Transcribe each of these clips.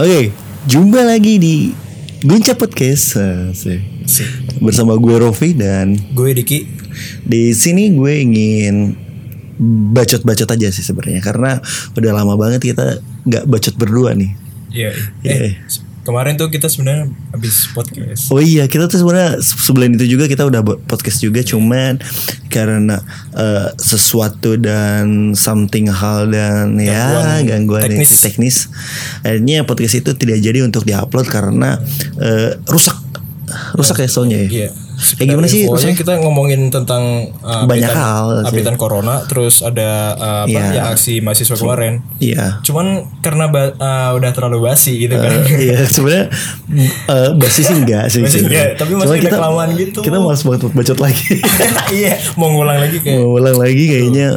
Oke, jumpa lagi di Guncap Podcast bersama gue Rofi dan gue Diki. Di sini gue ingin bacot-bacot aja sih sebenarnya, karena udah lama banget kita nggak bacot berdua nih. Iya. Kemarin tuh kita sebenarnya habis podcast. Oh iya, kita tuh sebenarnya sebelum itu juga kita udah podcast juga, cuman karena sesuatu dan something hal dan gangguan teknis. Akhirnya podcast itu tidak jadi untuk diupload karena rusak ya soalnya ya. Iya. Gimana sih? Pokoknya kita ngomongin tentang banyak hal, updatean corona, terus ada aksi mahasiswa kemarin. Iya. Cuman karena udah terlalu basi gitu kan. Iya, sebenarnya basi sih enggak sih. Iya, tapi masih ada kelamaan gitu. Kita malas banget bacot lagi. Iya, mau ngulang lagi kayaknya. Kayaknya.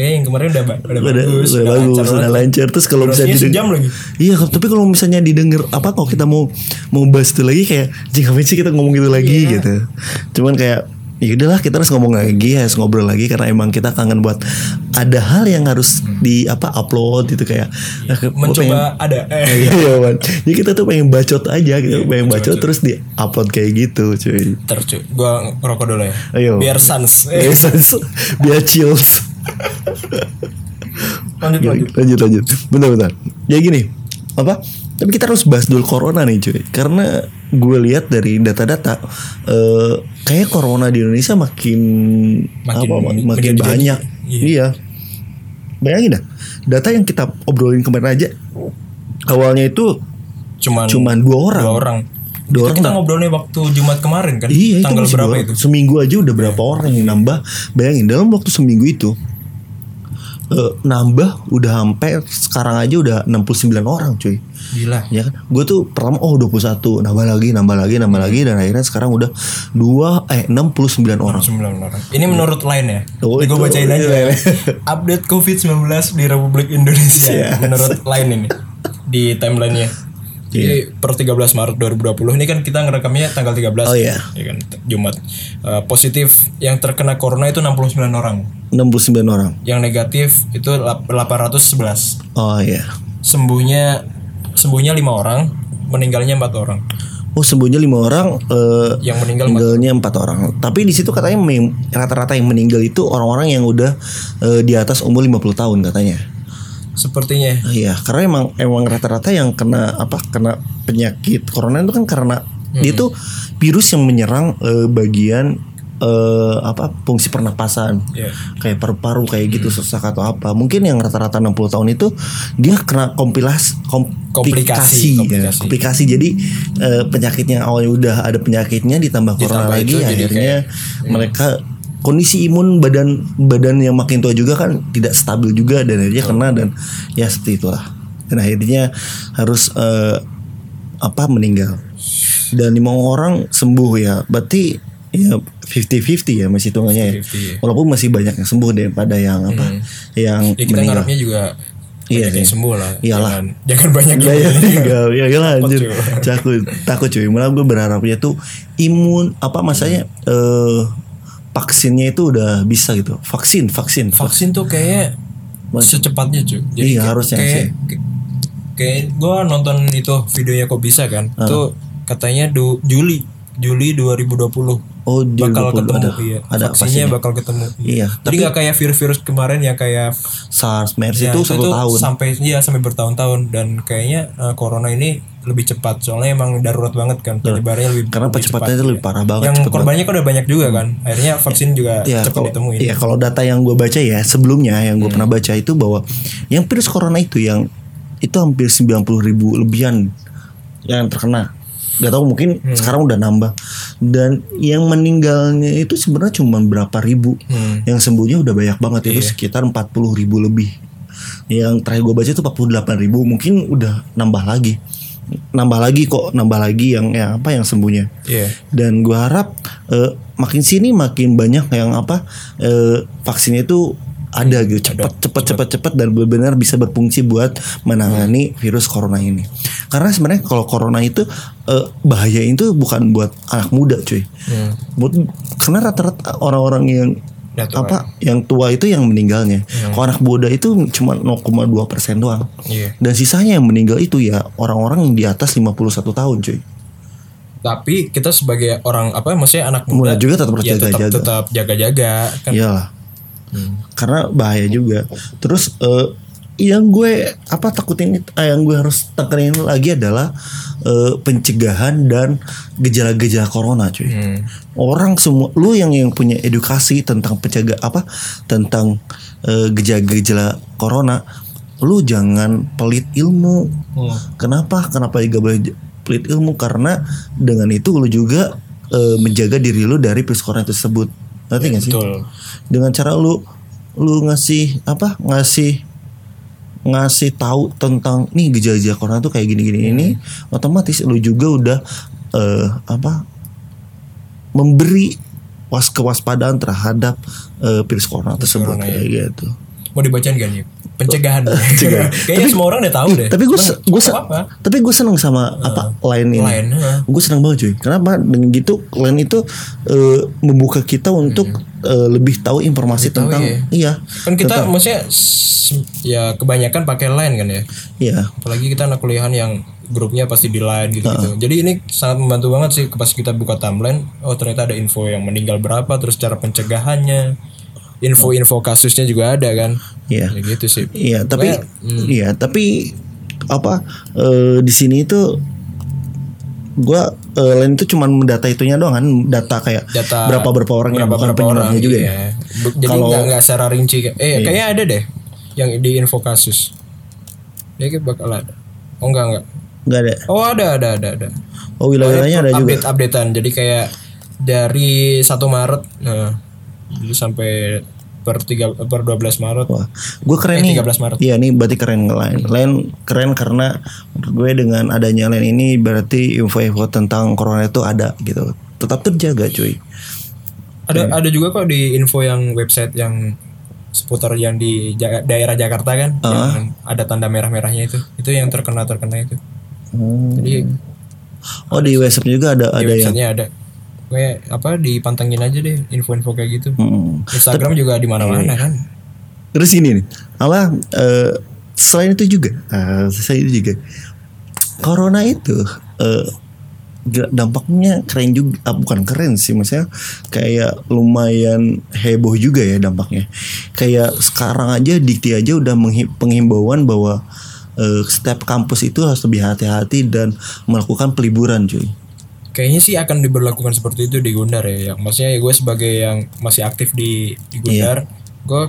Kayak yang kemarin udah bagus, lancar. Terus kalau bisa didengar. Iya, tapi kalau misalnya didengar kalau kita mau bahas itu lagi kayak jangan sih kita ngomong gitu lagi gitu. Cuman kayak ya udahlah, kita harus ngomong lagi, harus ngobrol lagi, karena emang kita kangen buat ada hal yang harus upload gitu, kayak mencoba pengen, ada jadi kita tuh pengen bacot aja gitu, pengen bacot terus di upload kayak gitu cuy. Cuy, gua ngerokok dulu ya. Ayo. Biar sans biar chills. lanjut bentar ya gini tapi kita harus bahas dulu corona nih cuy, karena gue lihat dari data-data kayak corona di Indonesia makin banyak. Iya. Bayangin dah, data yang kita obrolin kemarin aja awalnya itu cuman 2 orang. Kita ngobrolnya waktu Jumat kemarin kan. Iya, tanggal itu berapa itu? Seminggu aja udah berapa orang yang nambah. Bayangin dalam waktu seminggu itu nambah udah hampir sekarang aja udah 69 orang cuy. Gila ya kan? Gue tuh pertama 21 nambah lagi dan akhirnya sekarang udah 69 orang. Ini menurut Line ya. Gue bacain aja ya. Update COVID-19 di Republik Indonesia menurut Line ini di timelinenya. Jadi per 13 Maret 2020 ini kan kita ngerekamnya tanggal 13. Oh iya. Ya kan, Jumat. Positif yang terkena corona itu 69 orang. Yang negatif itu 811. Oh iya. Sembuhnya 5 orang, meninggalnya 4 orang. Oh, sembuhnya 5 orang, yang meninggalnya 4 orang. Tapi di situ katanya rata-rata yang meninggal itu orang-orang yang udah di atas umur 50 tahun katanya. Sepertinya. Iya, karena emang rata-rata yang kena penyakit corona itu kan karena dia itu virus yang menyerang bagian fungsi pernapasan. Kayak paru-paru kayak gitu, sesak atau apa. Mungkin yang rata-rata 60 tahun itu dia kena komplikasi. Jadi penyakitnya awalnya udah ada penyakitnya ditambah corona lagi, akhirnya mereka kondisi imun badan yang makin tua juga kan tidak stabil juga, dan akhirnya kena dan ya seperti itulah, dan akhirnya harus meninggal, dan 5 orang sembuh ya, berarti ya 50-50 ya masih hitungannya ya. Walaupun masih banyak yang sembuh daripada yang yang kita meninggal. Ngarepnya juga yang sembuh lah. Iyalah. Jangan banyak yang meninggal. Iyalah anjir. Takut cuy. Malah gue berharapnya tuh vaksinnya itu udah bisa gitu. Vaksin tuh kayak secepatnya cuy. Jadi iya, harusnya sih. Kayak gue nonton itu videonya kok bisa kan. Itu katanya Juli 2020. Oh, Juli bakal 2020 ketemu. Ada vaksinnya bakal ketemu. Iya. Tapi nggak kayak virus-virus kemarin yang kayak SARS, MERS itu 1 tahun. Sampai bertahun-tahun, dan kayaknya corona ini lebih cepat soalnya emang darurat banget kan penyebarannya, karena percepatannya itu lebih parah banget. Yang korbannya kan udah banyak juga kan. Akhirnya vaksin juga cepat ditemuin. Iya, kalau data yang gue baca ya sebelumnya yang gue pernah baca itu bahwa yang virus corona itu hampir 90.000 lebihan yang terkena. Gak tau, mungkin sekarang udah nambah. Dan yang meninggalnya itu sebenarnya cuma berapa ribu. Yang sembuhnya udah banyak banget. Itu sekitar 40.000 lebih. Yang terakhir gue baca itu 48.000. Mungkin udah nambah lagi yang sembuhnya. Dan gue harap makin sini makin banyak yang vaksinnya itu ada gitu, cepat dan benar-benar bisa berfungsi buat menangani virus corona ini. Karena sebenarnya kalau corona itu bahaya itu bukan buat anak muda cuy. Karena rata-rata orang-orang yang tua itu yang meninggalnya. Kok anak muda itu cuma 0,2% doang. Yeah. Dan sisanya yang meninggal itu ya orang-orang yang di atas 51 tahun cuy. Tapi kita sebagai orang apa maksudnya anak muda juga tetap harus jaga-jaga kan. Iyalah. Karena bahaya juga. Terus yang gue apa takutin yang gue harus tekenin lagi adalah pencegahan dan gejala-gejala corona cuy. Orang semua lu yang punya edukasi tentang tentang gejala-gejala corona, lu jangan pelit ilmu. Kenapa juga boleh pelit ilmu, karena dengan itu lu juga menjaga diri lu dari virus corona tersebut. Ngerti gak sih? Betul. Dengan cara lu ngasih tahu tentang nih gejala corona tuh kayak gini-gini ini, otomatis lu juga udah memberi kewaspadaan terhadap virus corona tersebut kayak gitu. Mau dibacain gak nih? Pencegahan. Kayaknya semua orang udah tahu deh. Tapi gue seneng sama line ini. Gue seneng banget cuy. Kenapa? Dengan gitu line itu membuka kita untuk lebih tahu informasi tentang kan kita maksudnya ya kebanyakan pakai line kan ya. Iya. Apalagi kita anak kuliahan yang grupnya pasti di line gitu. Jadi ini sangat membantu banget sih pas kita buka timeline, oh ternyata ada info yang meninggal berapa, terus cara pencegahannya. Info-info kasusnya juga ada kan? Iya. Yeah. Gitu sih. Iya, yeah, tapi di sini itu gua lain itu cuman mendata itunya doang kan, data kayak berapa orang yang bakal penyebabnya juga. Iya. Jadi enggak secara rinci. Kayaknya ada deh yang di info kasus. Dia bakal ada. Oh enggak. Enggak ada. Oh ada. Oh wilayahnya ada juga. Update-updatean. Jadi kayak dari 1 Maret. Nah. Dulu sampai per 12 Maret. Wah, gue keren nih. 13 Maret. Iya nih, berarti keren Line. Line keren karena menurut gue dengan adanya Line ini berarti info-info tentang corona itu ada gitu. Tetap terjaga, cuy. Ada juga kok di info yang website yang seputar yang di daerah Jakarta kan, yang ada tanda merah-merahnya itu. Itu yang terkena itu. Jadi di website juga ada yang ada. Kayak dipantengin aja deh info-info kayak gitu. Instagram juga di mana-mana kan. Terus ini nih, selain itu juga, corona itu dampaknya keren juga, bukan keren sih, maksudnya kayak lumayan heboh juga ya dampaknya. Kayak sekarang aja Dikti aja udah penghimbauan bahwa setiap kampus itu harus lebih hati-hati dan melakukan peliburan cuy. Kayaknya sih akan diberlakukan seperti itu di Gundar ya. Maksudnya ya gue sebagai yang masih aktif di Gundar, gue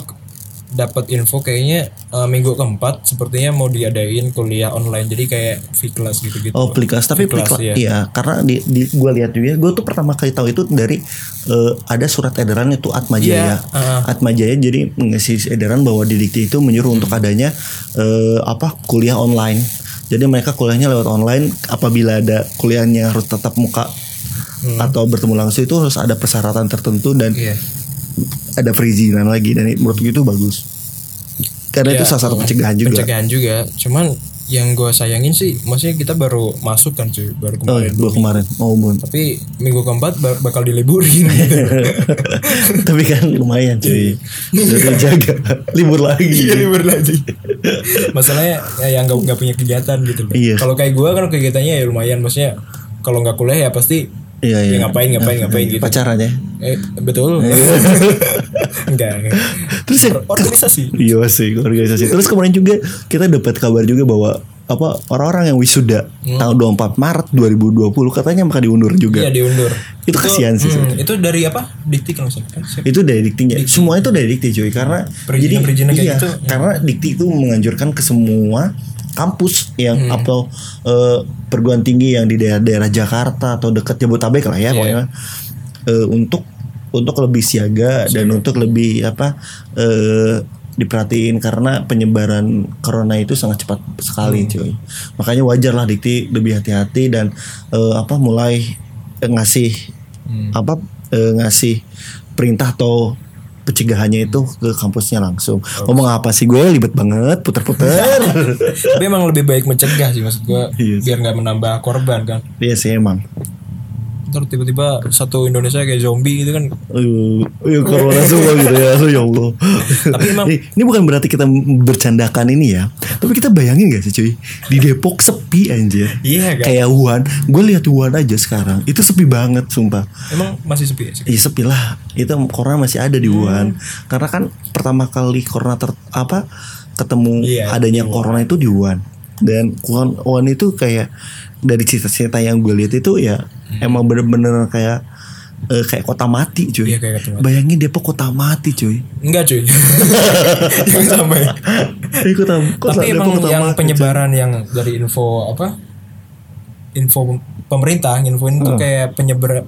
dapat info kayaknya minggu keempat sepertinya mau diadain kuliah online. Jadi kayak V-class gitu-gitu. Oh, V-class. Tapi V-class ya. Karena di gue lihat juga, gue tuh pertama kali tahu itu dari ada surat edaran itu Atmajaya. Atmajaya jadi ngasih edaran bahwa di Dikti itu menyuruh untuk adanya kuliah online. Jadi mereka kuliahnya lewat online. Apabila ada kuliahnya harus tatap muka atau bertemu langsung, itu harus ada persyaratan tertentu dan ada perizinan lagi. Dan menurut gue itu bagus karena itu salah satu pencegahan juga. Cuman yang gue sayangin sih, maksudnya kita baru masuk kan cuy, baru kemarin. Tapi minggu keempat bakal diliburin gitu. Tapi kan lumayan cuy, udah jaga. Libur lagi. Masalahnya yang gak punya kegiatan gitu loh. Iya. Kalau kayak gue kan kegiatannya ya lumayan, maksudnya kalau gak kuliah ya pasti ya ngapain gitu. Pacaran ya? Betul. Enggak. Terus organisasi. Iya sih, organisasi. Terus kemarin juga kita dapat kabar juga bahwa orang-orang yang wisuda tanggal 24 Maret 2020 katanya bakal diundur juga. Iya, diundur. Itu kasihan sih. Itu dari Dikti kalau misalkan. Itu dari Diktinya. Semua itu dari Dikti cuy, karena perizinan kayak gitu. Karena Dikti itu menganjurkan ke semua kampus yang atau perguruan tinggi yang di daerah Jakarta atau dekat Jabodetabek lah ya pokoknya, untuk lebih siaga dan untuk lebih diperhatiin karena penyebaran corona itu sangat cepat sekali cuy. Makanya wajar lah Dikti lebih hati-hati dan mulai ngasih ngasih perintah atau pencegahannya itu ke kampusnya langsung. Ngomong apa sih gue, libet banget puter-puter. Tapi emang lebih baik mencegah sih maksud gue, biar gak menambah korban kan. Iya sih emang. terus tiba-tiba satu Indonesia kayak zombie gitu kan. Iya corona semua gitu ya, ya Allah. Tapi emang ini bukan berarti kita bercandakan ini ya, tapi kita bayangin gak sih cuy, di Depok sepi anjir. Iya kan? Kayak Wuhan, gue lihat Wuhan aja sekarang itu sepi banget sumpah. Emang masih sepi ya? Iya sepi lah, itu corona masih ada di Wuhan. Karena kan pertama kali corona ketemu adanya corona itu di Wuhan. Dan Wuhan itu kayak dari cerita-cerita yang gue lihat itu ya emang bener-bener kayak kayak kota mati cuy. Iya, kayak kota mati. Bayangin Depok kota mati cuy. Enggak cuy. Tapi emang Depok yang mati, penyebaran cuy. Yang dari info apa? Info pemerintah infoin tuh kayak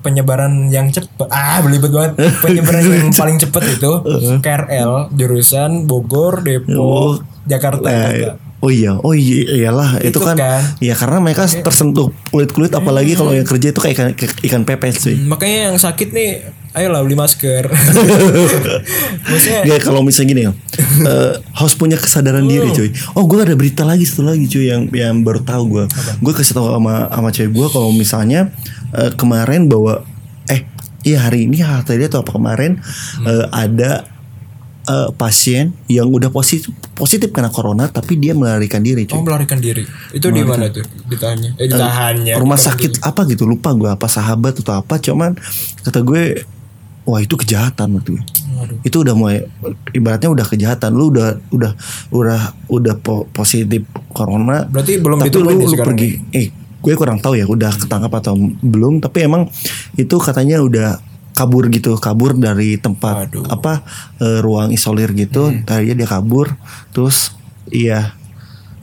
penyebaran yang cepat. Belibet banget. Penyebaran yang paling cepat itu KRL jurusan Bogor, Depok, Jakarta. Oh iya, iyalah itu kan. Ya karena mereka tersentuh kulit-kulit, apalagi kalau yang kerja itu kayak ikan pepes sih. Makanya yang sakit nih, ayolah beli masker. Maksudnya ya kalau misalnya gini ya, harus punya kesadaran diri cuy. Oh gue ada berita lagi satu lagi cuy yang baru tahu gue. Gue kasih tahu sama cewek gue kalau misalnya kemarin bahwa hari ini tadi atau apa kemarin ada pasien yang udah positif kena corona tapi dia melarikan diri cuy. Oh melarikan diri. Itu di mana tuh? Ditahannya. Rumah sakit diri. Apa gitu lupa gue, apa sahabat atau apa, cuman kata gue wah itu kejahatan gitu. Itu udah mulai ibaratnya udah kejahatan. Lu udah positif corona. Berarti belum gitu lu pergi. Gue kurang tahu ya udah ketangkap atau belum, tapi emang itu katanya udah kabur dari tempat ruang isolir gitu, tadinya dia kabur, terus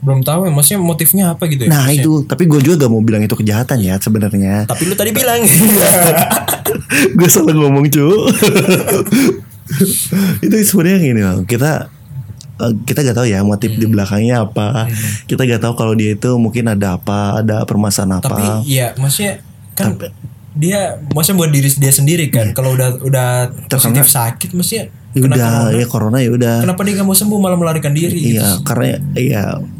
belum tahu ya, maksudnya motifnya apa gitu ya. Nah maksudnya. Itu, tapi gue juga gak mau bilang itu kejahatan ya sebenarnya. Tapi lu tadi bilang. Gue salah ngomong cu. Itu sebenarnya gini loh, kita gak tahu ya motif di belakangnya apa. Kita gak tahu kalau dia itu mungkin ada permasalahan apa. Tapi ya maksudnya kan dia maksudnya buat diri dia sendiri kan. Kalau udah positif sakit maksudnya udah ya corona ya udah. Kenapa dia nggak mau sembuh malah melarikan diri? Iya gitu. Karena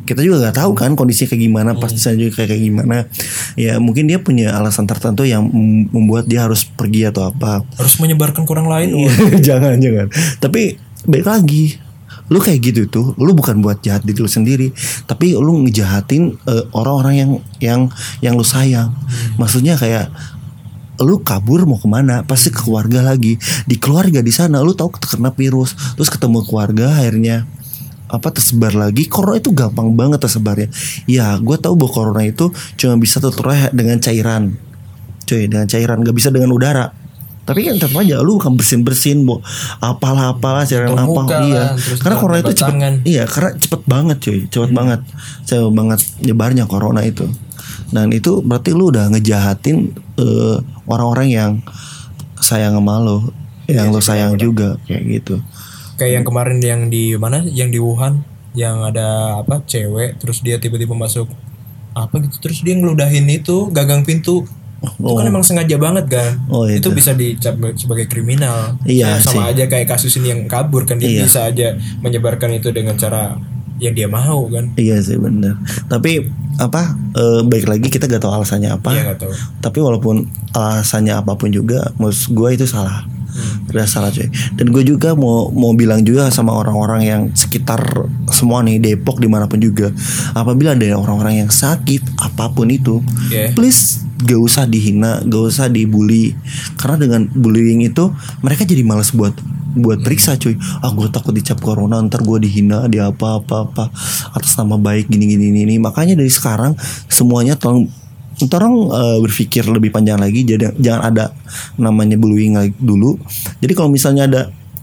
kita juga nggak tahu kan kondisinya kayak gimana, pastinya juga kayak gimana. Ya mungkin dia punya alasan tertentu yang membuat dia harus pergi atau apa. Harus menyebarkan ke orang lain. Jangan. Tapi balik lagi. Lu kayak gitu tuh, lu bukan buat jahat diri lu sendiri, tapi lu ngejahatin orang-orang yang lu sayang. Maksudnya kayak lu kabur mau kemana, pasti ke keluarga lagi. Di keluarga di sana lu tahu terkena virus, terus ketemu keluarga akhirnya tersebar lagi. Corona itu gampang banget tersebarnya. Ya gue tahu bahwa corona itu cuma bisa tertular dengan cairan, cuy, dengan cairan, gak bisa dengan udara. Tapi kan tetap aja lu kan bersin-bersin bu, apalah cairan apa karena corona itu cepet tangan. Iya karena cepet banget cuy, cepet banget nyebarnya corona itu. Dan itu berarti lu udah ngejahatin orang-orang yang sayang sama lu, yang lu sayang juga kayak gitu. Kayak yang kemarin yang di mana? Yang di Wuhan yang ada cewek terus dia tiba-tiba masuk terus dia ngeludahin itu gagang pintu. Itu kan emang sengaja banget kan. Itu bisa dicap sebagai kriminal. Iya, sama aja kayak kasus ini yang kabur kan, dia bisa aja menyebarkan itu dengan cara yang dia mau kan. Iya sih benar. Tapi baik lagi kita gak tahu alasannya apa. Iya gak tahu. Tapi walaupun alasannya apapun juga, maksud gue itu salah. Udah salah cuy. Dan gue juga mau bilang juga sama orang-orang yang sekitar semua nih, Depok dimanapun juga, apabila ada orang-orang yang sakit apapun itu, please gak usah dihina, gak usah dibully. Karena dengan bullying itu mereka jadi malas buat periksa cuy. Gue takut dicap corona, ntar gue dihina, di apa-apa atas nama baik gini. Makanya dari sekarang semuanya tolong berpikir lebih panjang lagi. Jadi jangan ada namanya bullying lagi dulu. Jadi kalau misalnya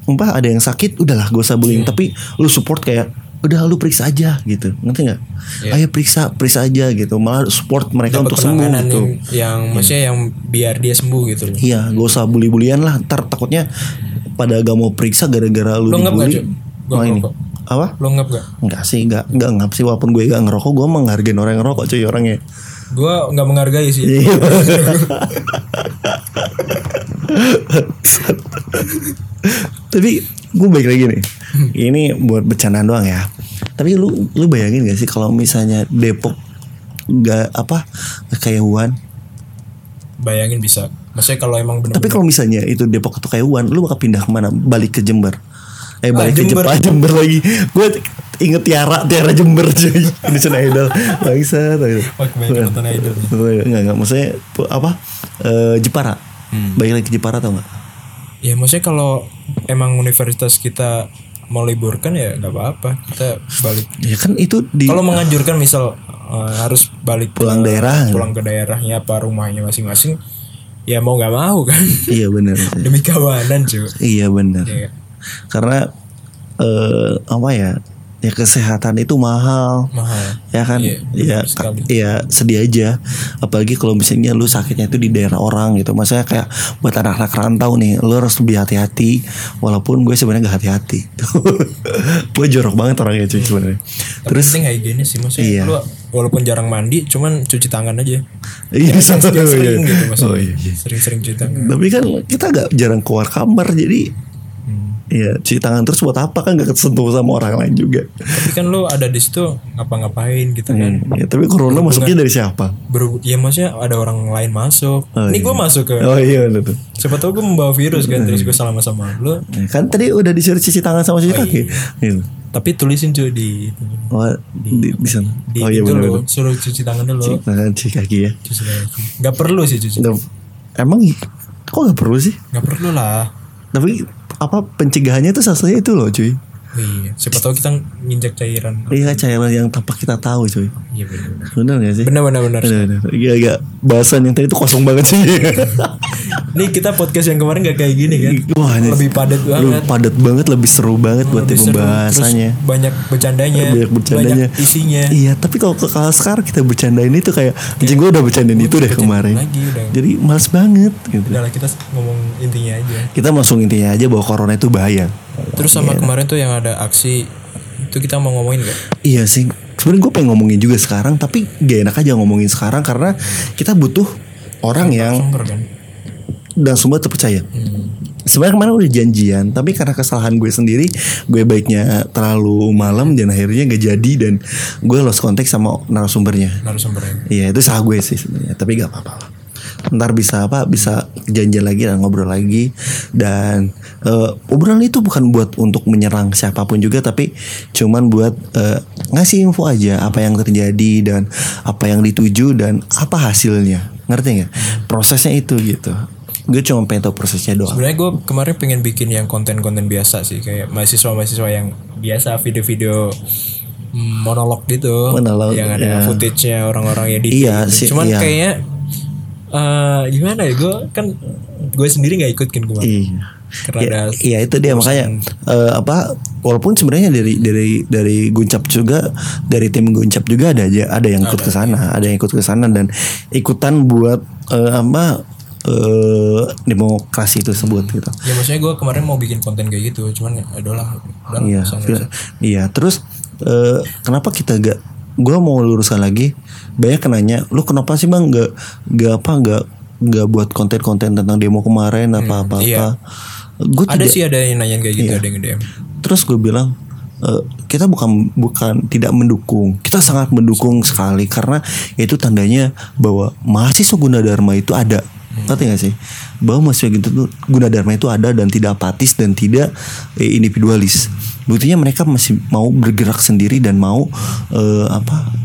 ada yang sakit, udahlah gak usah bullying. Tapi lu support kayak udah lu periksa aja gitu, ngerti nggak? Ayo periksa aja gitu, malah support mereka untuk sembuh gitu. Yang maksudnya yang biar dia sembuh gitu. Iya, gak usah bully-bulian lah. Ntar takutnya pada gak mau periksa gara-gara lu dibully. Lo ngap gak? Enggak sih, enggak ngap sih. Walaupun gue gak ngerokok, gue menghargain orang yang ngerokok cuy, orangnya. Gue gak menghargai sih. Tapi gue baik lagi nih, ini buat bercandaan doang ya. Tapi lu bayangin gak sih kalau misalnya Depok gak kayak Wuhan? Bayangin bisa. Maksudnya kalau emang benar. Tapi kalau misalnya itu Depok atau Kayuan, lu bakal pindah kemana? Balik ke Jember. Balik ke Jepang, Jember lagi. Gue inget Tiara Jember cuy. Indonesian Idol. Bangsat. Banyak nonton Idol. Enggak, maksudnya apa? Jepara. Balik lagi ke Jepara atau enggak? Ya maksudnya kalau emang universitas kita mau liburkan ya enggak apa-apa. Kita balik. Ya kan itu di kalau menganjurkan misal harus balik pulang daerah. Pulang ke daerahnya apa rumahnya masing-masing. Ya mau enggak mau kan. Iya benar. Demi kawanan cuy. Iya benar. Ya, karena apa ya kesehatan itu mahal ya kan, iya, ya sedih aja, apalagi kalau misalnya lu sakitnya itu di daerah orang gitu. Maksudnya kayak buat anak-anak rantau nih, lu harus lebih hati-hati, walaupun gue sebenarnya gak hati-hati. Gue jorok banget orangnya cuy sebenarnya. Terus penting higienis sih maksudnya, iya. Lu walaupun jarang mandi, cuman cuci tangan aja. Iya, sering gitu maksudnya. Oh, iya. Sering-sering cuci tangan. Tapi kan kita agak jarang keluar kamar, jadi iya, cuci tangan terus buat apa, kan gak kesentuh sama orang lain juga. Tapi kan lo ada di situ ngapa-ngapain gitu kan. Ya, tapi corona masuknya dari siapa? Ya maksudnya ada orang lain masuk. Oh, ini iya. Gue masuk ke. Oh iya betul. Siapa tahu gue membawa virus kan, terus gue salaman sama lo. Kan tadi udah disuruh cuci tangan sama cuci kaki. Iya. Tapi tulisin cuy di sana. Oh iya betul. Suruh cuci tangan dulu. Cuci tangan, cuci kaki ya. Cuci kaki. Gak perlu sih cuci. Emang kok gak perlu sih? Gak perlu lah. Tapi apa pencegahannya itu salah satunya itu loh cuy. Iya, siapa tahu kita nginjak cairan. Iya, cairan yang tanpa kita tahu cuy. Iya benar. Benar enggak sih? Benar. Agak bahasan yang tadi itu kosong banget sih. Nih kita podcast yang kemarin enggak kayak gini kan. Wah, lebih padat banget. Lebih padat banget, lebih seru banget buat pembahasannya. Banyak bercandanya. Banyak isinya. Iya, tapi kalau ke sekarang kita bercandain itu kayak anjing gue udah bercandain itu deh kemarin. Jadi males banget gitu. Udah lah, kita ngomong intinya aja. Kita langsung intinya aja bahwa corona itu bahaya. Terus sama kemarin tuh yang ada aksi itu kita mau ngomongin gak? Iya sih, sebenarnya gue pengen ngomongin juga sekarang, tapi gak enak aja ngomongin sekarang karena kita butuh orang yang dan semua terpercaya. Sebenarnya kemarin udah janjian, tapi karena kesalahan gue sendiri, gue baiknya terlalu malam dan akhirnya gak jadi dan gue lost contact sama narasumbernya. Iya itu salah gue sih sebenarnya, tapi gak apa-apa lah. Ntar bisa janjian lagi dan ngobrol lagi. Dan obrolan itu bukan buat untuk menyerang siapapun juga, tapi cuman buat ngasih info aja apa yang terjadi dan apa yang dituju dan apa hasilnya. Ngerti gak? Prosesnya itu gitu. Gue cuma pengen tahu prosesnya doang. Sebenarnya gue kemarin pengen bikin yang konten-konten biasa sih, kayak mahasiswa-mahasiswa yang biasa, video-video monolog gitu. Yang ada footage-nya orang-orang yang di cuman kayaknya gimana ya, gue sendiri nggak ikut kan kemarin. Iya itu dia makanya walaupun sebenarnya dari Guncap juga, dari tim Guncap juga ada yang ikut ke sana, dan ikutan buat demokrasi itu sebut gitu. Ya maksudnya gue kemarin mau bikin konten kayak gitu, cuman adalah terus kenapa kita gak, gue mau luruskan lagi. Banyak nanya, lu kenapa sih bang gak buat konten-konten tentang demo kemarin apa-apa. Iya. Ada yang nanyain kayak gitu, ada yang DM. Terus gue bilang kita bukan tidak mendukung. Kita sangat mendukung sekali, karena itu tandanya bahwa mahasiswa Gunadarma itu ada. Ngerti gak sih? Bahwa mahasiswa Gunadarma itu ada dan tidak apatis dan tidak individualis. Buktinya mereka masih mau bergerak sendiri dan mau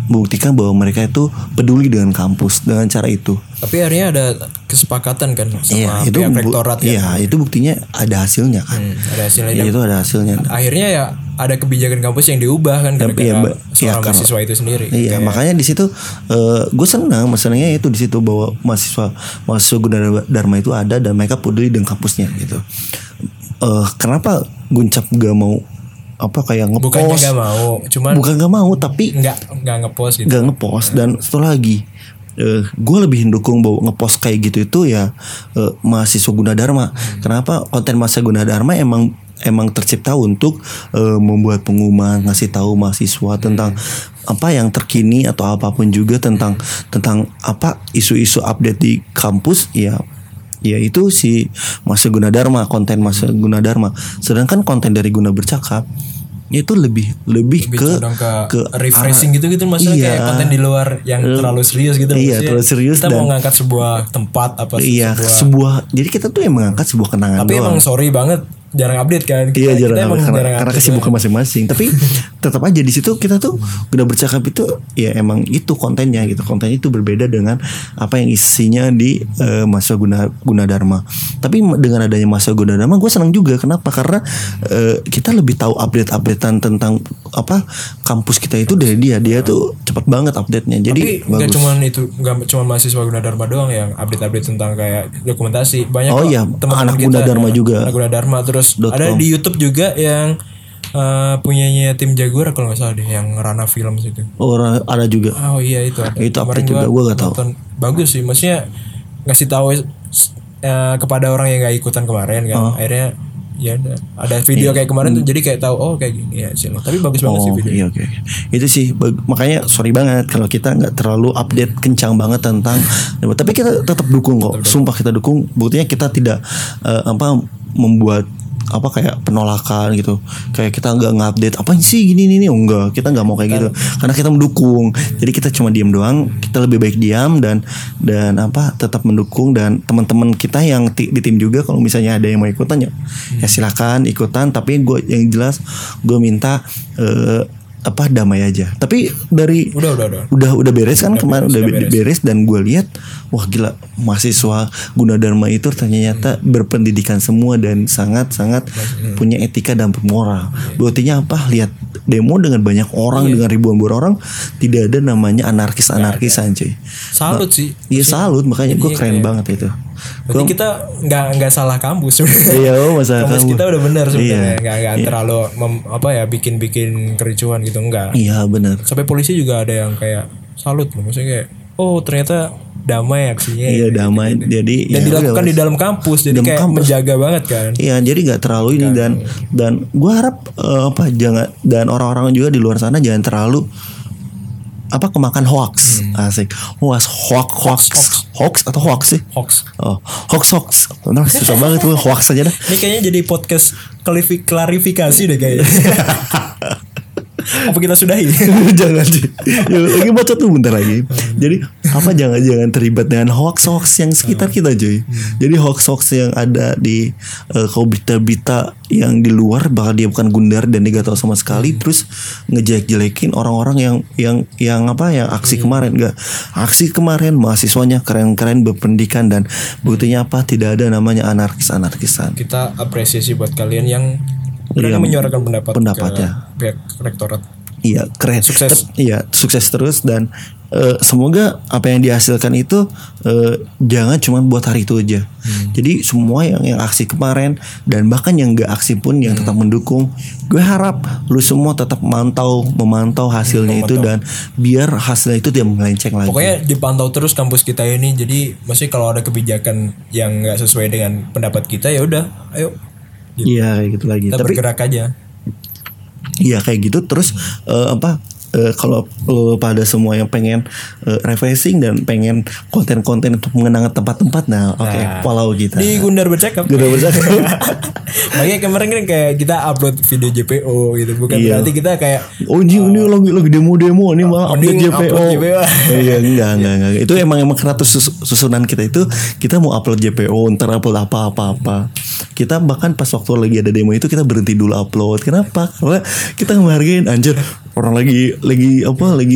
membuktikan bahwa mereka itu peduli dengan kampus dengan cara itu. Tapi akhirnya ada kesepakatan kan sama pihak rektorat kan? Iya, itu buktinya ada hasilnya kan. Ada hasilnya. Ya, itu ada hasilnya. Akhirnya ya ada kebijakan kampus yang diubah kan gara-gara soal mahasiswa itu sendiri. Iya, makanya di situ gue senang, masalahnya itu di situ bahwa mahasiswa Gunadarma itu ada dan mereka peduli dengan kampusnya gitu. Kenapa Guncap gak mau kayak ngepost? Bukan gak mau, tapi nggak ngepost gitu. Gak ngepost dan satu lagi, gue lebih mendukung bahwa ngepost kayak gitu itu ya mahasiswa Gunadarma. Kenapa konten mahasiswa Gunadarma emang tercipta untuk membuat pengumuman, ngasih tahu mahasiswa tentang apa yang terkini atau apapun juga tentang apa isu-isu update di kampus ya. Ya itu si Mas Gunadarma, konten Mas Gunadarma. Sedangkan konten dari Guna Bercakap itu lebih ke refreshing gitu maksudnya iya, kayak konten di luar yang terlalu serius gitu. Iya, terlalu serius. Kita mau ngangkat sebuah tempat apa sih? Iya, sebuah jadi kita tuh yang mengangkat sebuah kenangan. Tapi doang. Emang sorry banget jarang update kan. Iya, jarang karena kesibukan masing-masing. Tapi tetap aja di situ kita tuh udah bercakap itu ya emang itu kontennya gitu. Kontennya itu berbeda dengan apa yang isinya di Masa Gunadarma. Tapi dengan adanya Masa Gunadarma gue senang juga. Kenapa? Karena kita lebih tahu update-updatean tentang apa kampus kita itu dari dia tuh cepet banget update-nya. Jadi tapi gak cuma mahasiswa Gunadarma doang yang update-update tentang kayak dokumentasi. Banyak teman-teman anak kita, Gunadarma juga. Anak Gunadarma terus ada di YouTube juga yang punyanya tim Jaguar kalau nggak salah deh, yang Rana Film situ. Oh, ada juga. Oh iya itu. Ada. Itu update juga gue nggak tahu. Bagus sih, maksudnya ngasih tahu kepada orang yang nggak ikutan kemarin kan. Akhirnya ya ada video kayak kemarin tuh jadi kayak tahu oh kayak gini ya sih. Tapi bagus banget sih video. Iya, okay. Itu sih makanya sorry banget kalau kita nggak terlalu update kencang banget tentang tapi kita tetap dukung kok. Sumpah kita dukung. Buktinya kita tidak membuat kayak penolakan gitu. Kayak kita gak nge-update apain sih gini enggak, kita gak mau kayak gitu karena kita mendukung. Jadi kita cuma diam doang. Kita lebih baik diam dan tetap mendukung. Dan teman-teman kita yang di tim juga kalau misalnya ada yang mau ikutan ya silakan ikutan. Tapi gue yang jelas gue minta damai aja. Tapi dari udah beres kan kemarin udah beres dan gue lihat wah gila mahasiswa Gunadarma itu ternyata berpendidikan semua dan sangat-sangat punya etika dan moral. Berartinya lihat demo dengan banyak orang dengan ribuan orang tidak ada namanya anarkis-anarkisan cuy. Salut sih. Iya salut makanya gue keren banget itu. Berarti kita nggak salah kampus sebenarnya. Iya, kampus kita udah benar sebenarnya. Nggak terlalu bikin kericuhan gitu enggak. Iya benar. Sampai polisi juga ada yang kayak salut loh, maksudnya kayak oh ternyata damai aksinya. Iya damai. Gitu. Jadi dan dilakukan di dalam kampus jadi kayak kampus. Menjaga banget kan. Iya jadi nggak terlalu ini dan gue harap jangan dan orang-orang juga di luar sana jangan terlalu kemakan hoax. Asik. Hoax. Nah, susah banget tuh hoax aja dah. Ini kayaknya jadi podcast klarifikasi deh kayaknya. Apa kita sudahi? Jangan. Lagi baca tuh bentar lagi. Jadi jangan terlibat dengan hoax yang sekitar kita cuy. Jadi hoax yang ada di kalau berita yang di luar bahkan dia bukan Gundar dan dia gak tahu sama sekali terus ngejelek-jelekin orang-orang yang aksi kemarin enggak. Aksi kemarin mahasiswanya keren-keren berpendidikan dan buktinya tidak ada namanya anarkis-anarkisan. Kita apresiasi buat kalian yang berani menyuarakan pendapat ke pihak rektorat. Iya keren. Sukses. Sukses terus dan semoga apa yang dihasilkan itu jangan cuma buat hari itu aja. Jadi semua yang aksi kemarin dan bahkan yang nggak aksi pun yang tetap mendukung. Gue harap lu semua tetap memantau hasilnya itu dan biar hasilnya itu tidak melenceng lagi. Pokoknya dipantau terus kampus kita ini. Jadi maksudnya kalau ada kebijakan yang nggak sesuai dengan pendapat kita ya udah, ayo. Iya kayak gitu lagi. Kita bergerak aja. Iya kayak gitu terus kalau pada semua yang pengen refreshing dan pengen konten-konten untuk mengenang tempat-tempat follow kita. Di Gundar Bercakap. Makanya kemarin kan kayak kita upload video JPO gitu bukan berarti kita kayak ini lagi demo-demo nih malah upload JPO. Iya enggak. Itu emang keratus susunan kita itu kita mau upload JPO, ntar upload apa-apa. Kita bahkan pas waktu lagi ada demo itu kita berhenti dulu upload. Kenapa? Karena kita menghargain anjir orang lagi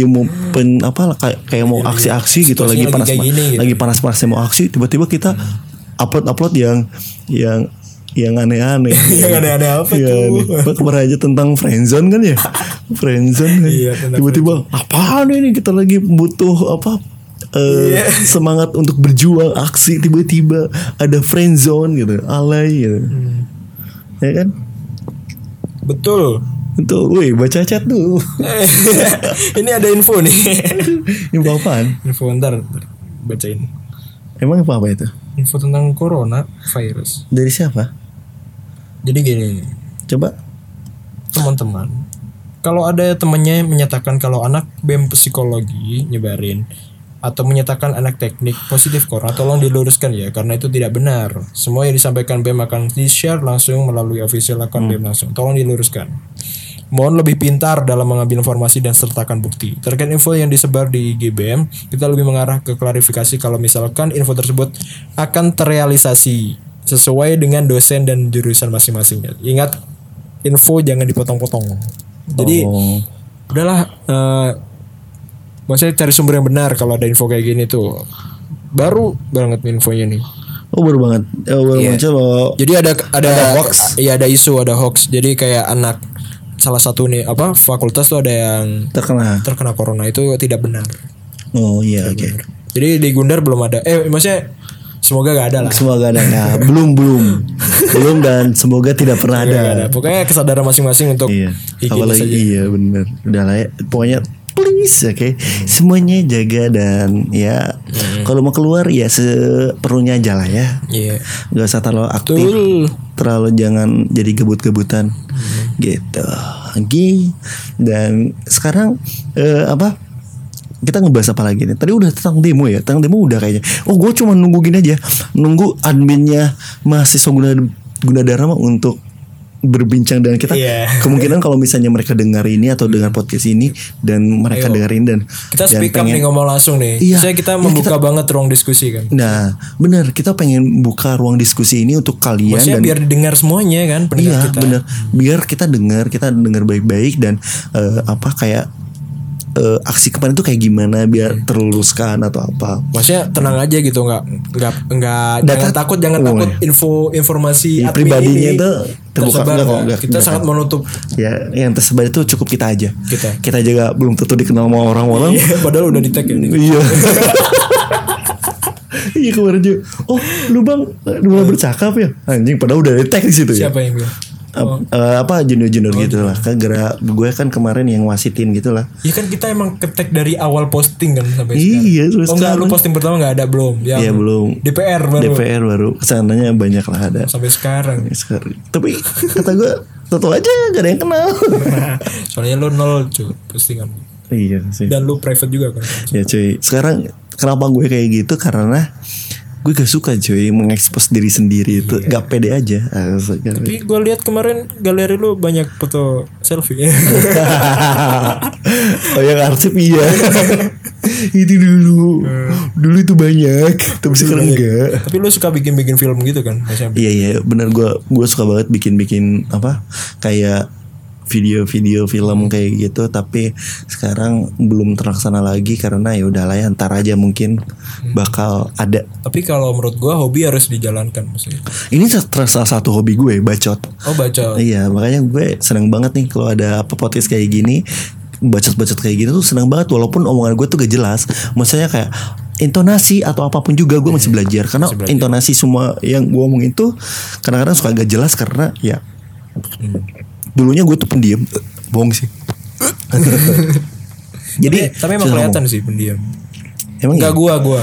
mau aksi-aksi gitu lagi panas-panasnya mau aksi tiba-tiba kita upload yang aneh-aneh. Yang aneh-aneh apa tuh? Kemarin aja tentang friendzone kan ya? Friendzone kan. Tiba-tiba apaan ini kita lagi butuh semangat untuk berjuang aksi tiba-tiba ada friend zone gitu alay gitu ya kan betul woi baca chat dulu. Ini ada info nih. Info apaan? Info ntar bacain. Emang apa itu? Info tentang corona virus. Dari siapa? Jadi gini coba teman-teman kalau ada temannya menyatakan kalau anak BEM psikologi nyebarin atau menyatakan anak teknik positif corona tolong diluruskan ya karena itu tidak benar. Semua yang disampaikan BEM akan di-share langsung melalui official account BEM langsung. Tolong diluruskan. Mohon lebih pintar dalam mengambil informasi dan sertakan bukti. Terkait info yang disebar di GBM, kita lebih mengarah ke klarifikasi kalau misalkan info tersebut akan terrealisasi sesuai dengan dosen dan jurusan masing-masingnya. Ingat, info jangan dipotong-potong. Jadi, udahlah, maksudnya cari sumber yang benar kalau ada info kayak gini tuh. Baru banget infonya nih. Oh baru banget, muncul. Jadi ada hoax, ya ada isu, ada hoax. Jadi kayak anak salah satu nih apa fakultas tuh ada yang terkena corona, itu tidak benar. Oh iya, oke. Okay. Jadi di Gundar belum ada. Maksudnya semoga gak ada lah. Semoga ada. Nah, belum dan semoga tidak pernah ada. Pokoknya kesadaran masing-masing untuk higienis aja. Iya benar. Udah lah ya. Pokoknya please, oke. Semuanya jaga dan ya kalau mau keluar ya seperlunya aja lah ya. Iya. Gak usah terlalu aktif. Betul. Terlalu jangan jadi gebut-gebutan. Gitu. Lagi dan sekarang apa? Kita ngebahas apa lagi nih? Tadi udah tentang demo ya. Tentang demo udah kayaknya. Oh, gue cuma nunggu gini aja. Nunggu adminnya mahasiswa Gunadarma untuk berbincang dengan kita. Kemungkinan kalau misalnya mereka dengar ini atau dengar podcast ini dan mereka dengerin dan kita speak up nih, ngomong langsung nih. Iya, misalnya kita membuka banget ruang diskusi kan. Nah, benar, kita pengen buka ruang diskusi ini untuk kalian. Maksudnya dan biar didengar semuanya kan pendengar kita. Iya, benar. Biar kita dengar baik-baik dan aksi kemarin itu kayak gimana biar terluruskan atau apa. Maksudnya tenang aja gitu, enggak jangan takut informasi pribadinya itu terbuka enggak. Kita sangat menutup. Ya, yang tersebar itu cukup kita aja. Kita juga belum tentu dikenal sama orang-orang. Padahal udah di tag ya. Iya. Iya kemarin juga. Oh, lu Bang, udah bercakap ya. Anjing, padahal udah di tag di situ ya. Siapa yang bilang? Apa junior gitu lah kan, gara gue kan kemarin yang wasitin gitu lah. Iya kan kita emang ketek dari awal posting kan sampai sekarang. Enggak, lu posting pertama enggak ada belum. Iya belum. DPR baru. Kesananya banyak lah ada. Sampai sekarang. Tapi kata gue tentu aja gak ada yang kenal. Soalnya lu nol cuy postingan. Iya sih. Dan lu private juga kan. Ya cuy. Sekarang kenapa gue kayak gitu karena gue gak suka cuy mengekspos diri sendiri itu. Gak pede aja. Tapi gue lihat kemarin galeri lu banyak foto selfie. Oh yang arsip iya. Itu dulu itu banyak. Tapi sekarang enggak. Tapi lu suka bikin film gitu kan? Iya benar, gue suka banget bikin apa kayak video-video film kayak gitu. Tapi sekarang belum terlaksana lagi karena ya udahlah ya, ntar aja mungkin bakal ada. Tapi kalau menurut gue hobi harus dijalankan maksudnya. Ini salah satu hobi gue, bacot. Oh bacot. Iya, makanya gue seneng banget nih kalau ada podcast kayak gini, bacot-bacot kayak gini tuh seneng banget. Walaupun omongan gue tuh gak jelas, maksudnya kayak intonasi atau apapun juga gue masih belajar. Karena masih belajar. Intonasi semua yang gue omongin tuh kadang-kadang suka gak jelas karena ya dulunya gue tuh pendiam, bohong sih. Jadi tapi emang kelihatan sih pendiam. Emang enggak gue.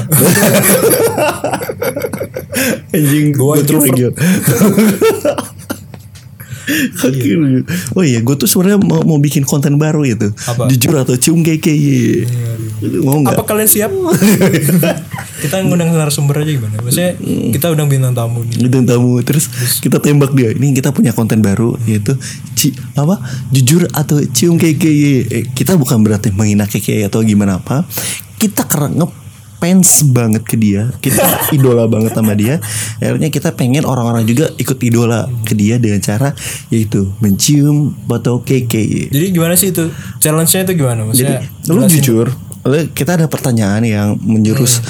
Anjing gue terus gitu. Oh iya, gue tuh sebenarnya mau bikin konten baru itu. Apa? Jujur atau cium KKY. Mau enggak? Apa kalian siap? Kita ngundang narasumber aja gimana? Maksudnya kita undang bintang tamu nih. Bintang tamu terus kita tembak dia. Ini kita punya konten baru yaitu jujur atau cium KKY. Kita bukan berarti menghina KKY atau gimana apa. Kita ngefans banget ke dia, kita idola banget sama dia. Akhirnya kita pengen orang-orang juga ikut idola ke dia dengan cara yaitu mencium botol KKY. Jadi gimana sih itu? Challenge-nya itu gimana? Maksudnya jadi lu jujur. Kita ada pertanyaan yang menjurus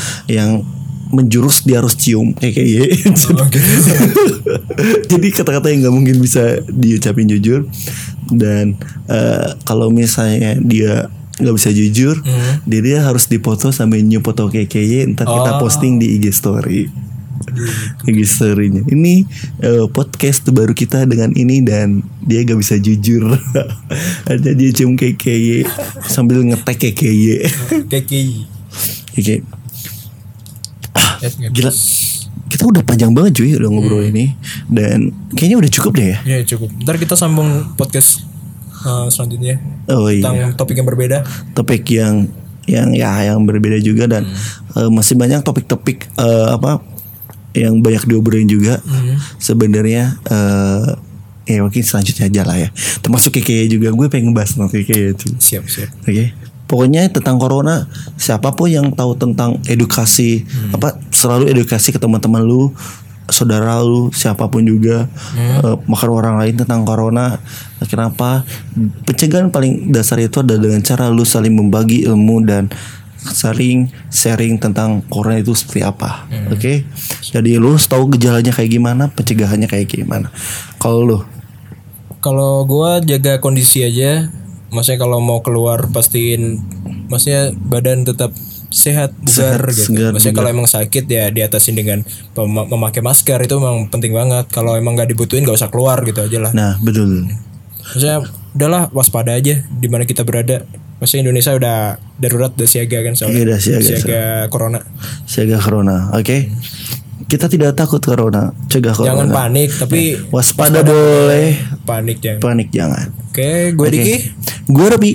dia harus cium KKY. Jadi kata-kata yang nggak mungkin bisa diucapin jujur. Dan kalau misalnya dia nggak bisa jujur, dia harus dipoto sambil nyium foto KKY. Ntar kita posting di IG story. Story-nya ini podcast baru kita dengan ini dan dia gak bisa jujur. Ada dia cium KKY sambil ngetek KKY. Gila, kita udah panjang banget cuy udah ngobrol ini dan kayaknya udah cukup deh ya. Iya cukup. Ntar kita sambung podcast selanjutnya tentang topik yang berbeda. Topik yang berbeda juga dan masih banyak topik-topik yang banyak diobrolin juga sebenarnya ya mungkin selanjutnya aja lah ya. Termasuk KKI juga, gue pengen bahas tentang KKI itu. Siap. Oke. Pokoknya tentang corona, siapapun yang tahu tentang edukasi, selalu edukasi ke teman-teman lu, saudara lu, siapapun juga, makan orang lain tentang corona. Kenapa? Pencegahan paling dasar itu adalah dengan cara lu saling membagi ilmu dan saling sharing tentang corona itu seperti apa. Oke? Jadi lu harus tahu gejalanya kayak gimana, pencegahannya kayak gimana. Kalau lu? Kalau gua jaga kondisi aja. Maksudnya kalau mau keluar pastiin, maksudnya badan tetap sehat, bugar gitu. Maksudnya kalau emang sakit ya diatasin dengan memakai masker, itu memang penting banget. Kalau emang nggak dibutuhin nggak usah keluar gitu aja lah. Nah betul. Maksudnya udahlah waspada aja di mana kita berada. Maksudnya Indonesia udah darurat, udah siaga kan soalnya. Iya, udah siaga corona. Siaga corona, oke. Kita tidak takut corona, cegah corona. Jangan panik, tapi waspada boleh. Panik jangan. Oke, gue Diki. Gue Robi.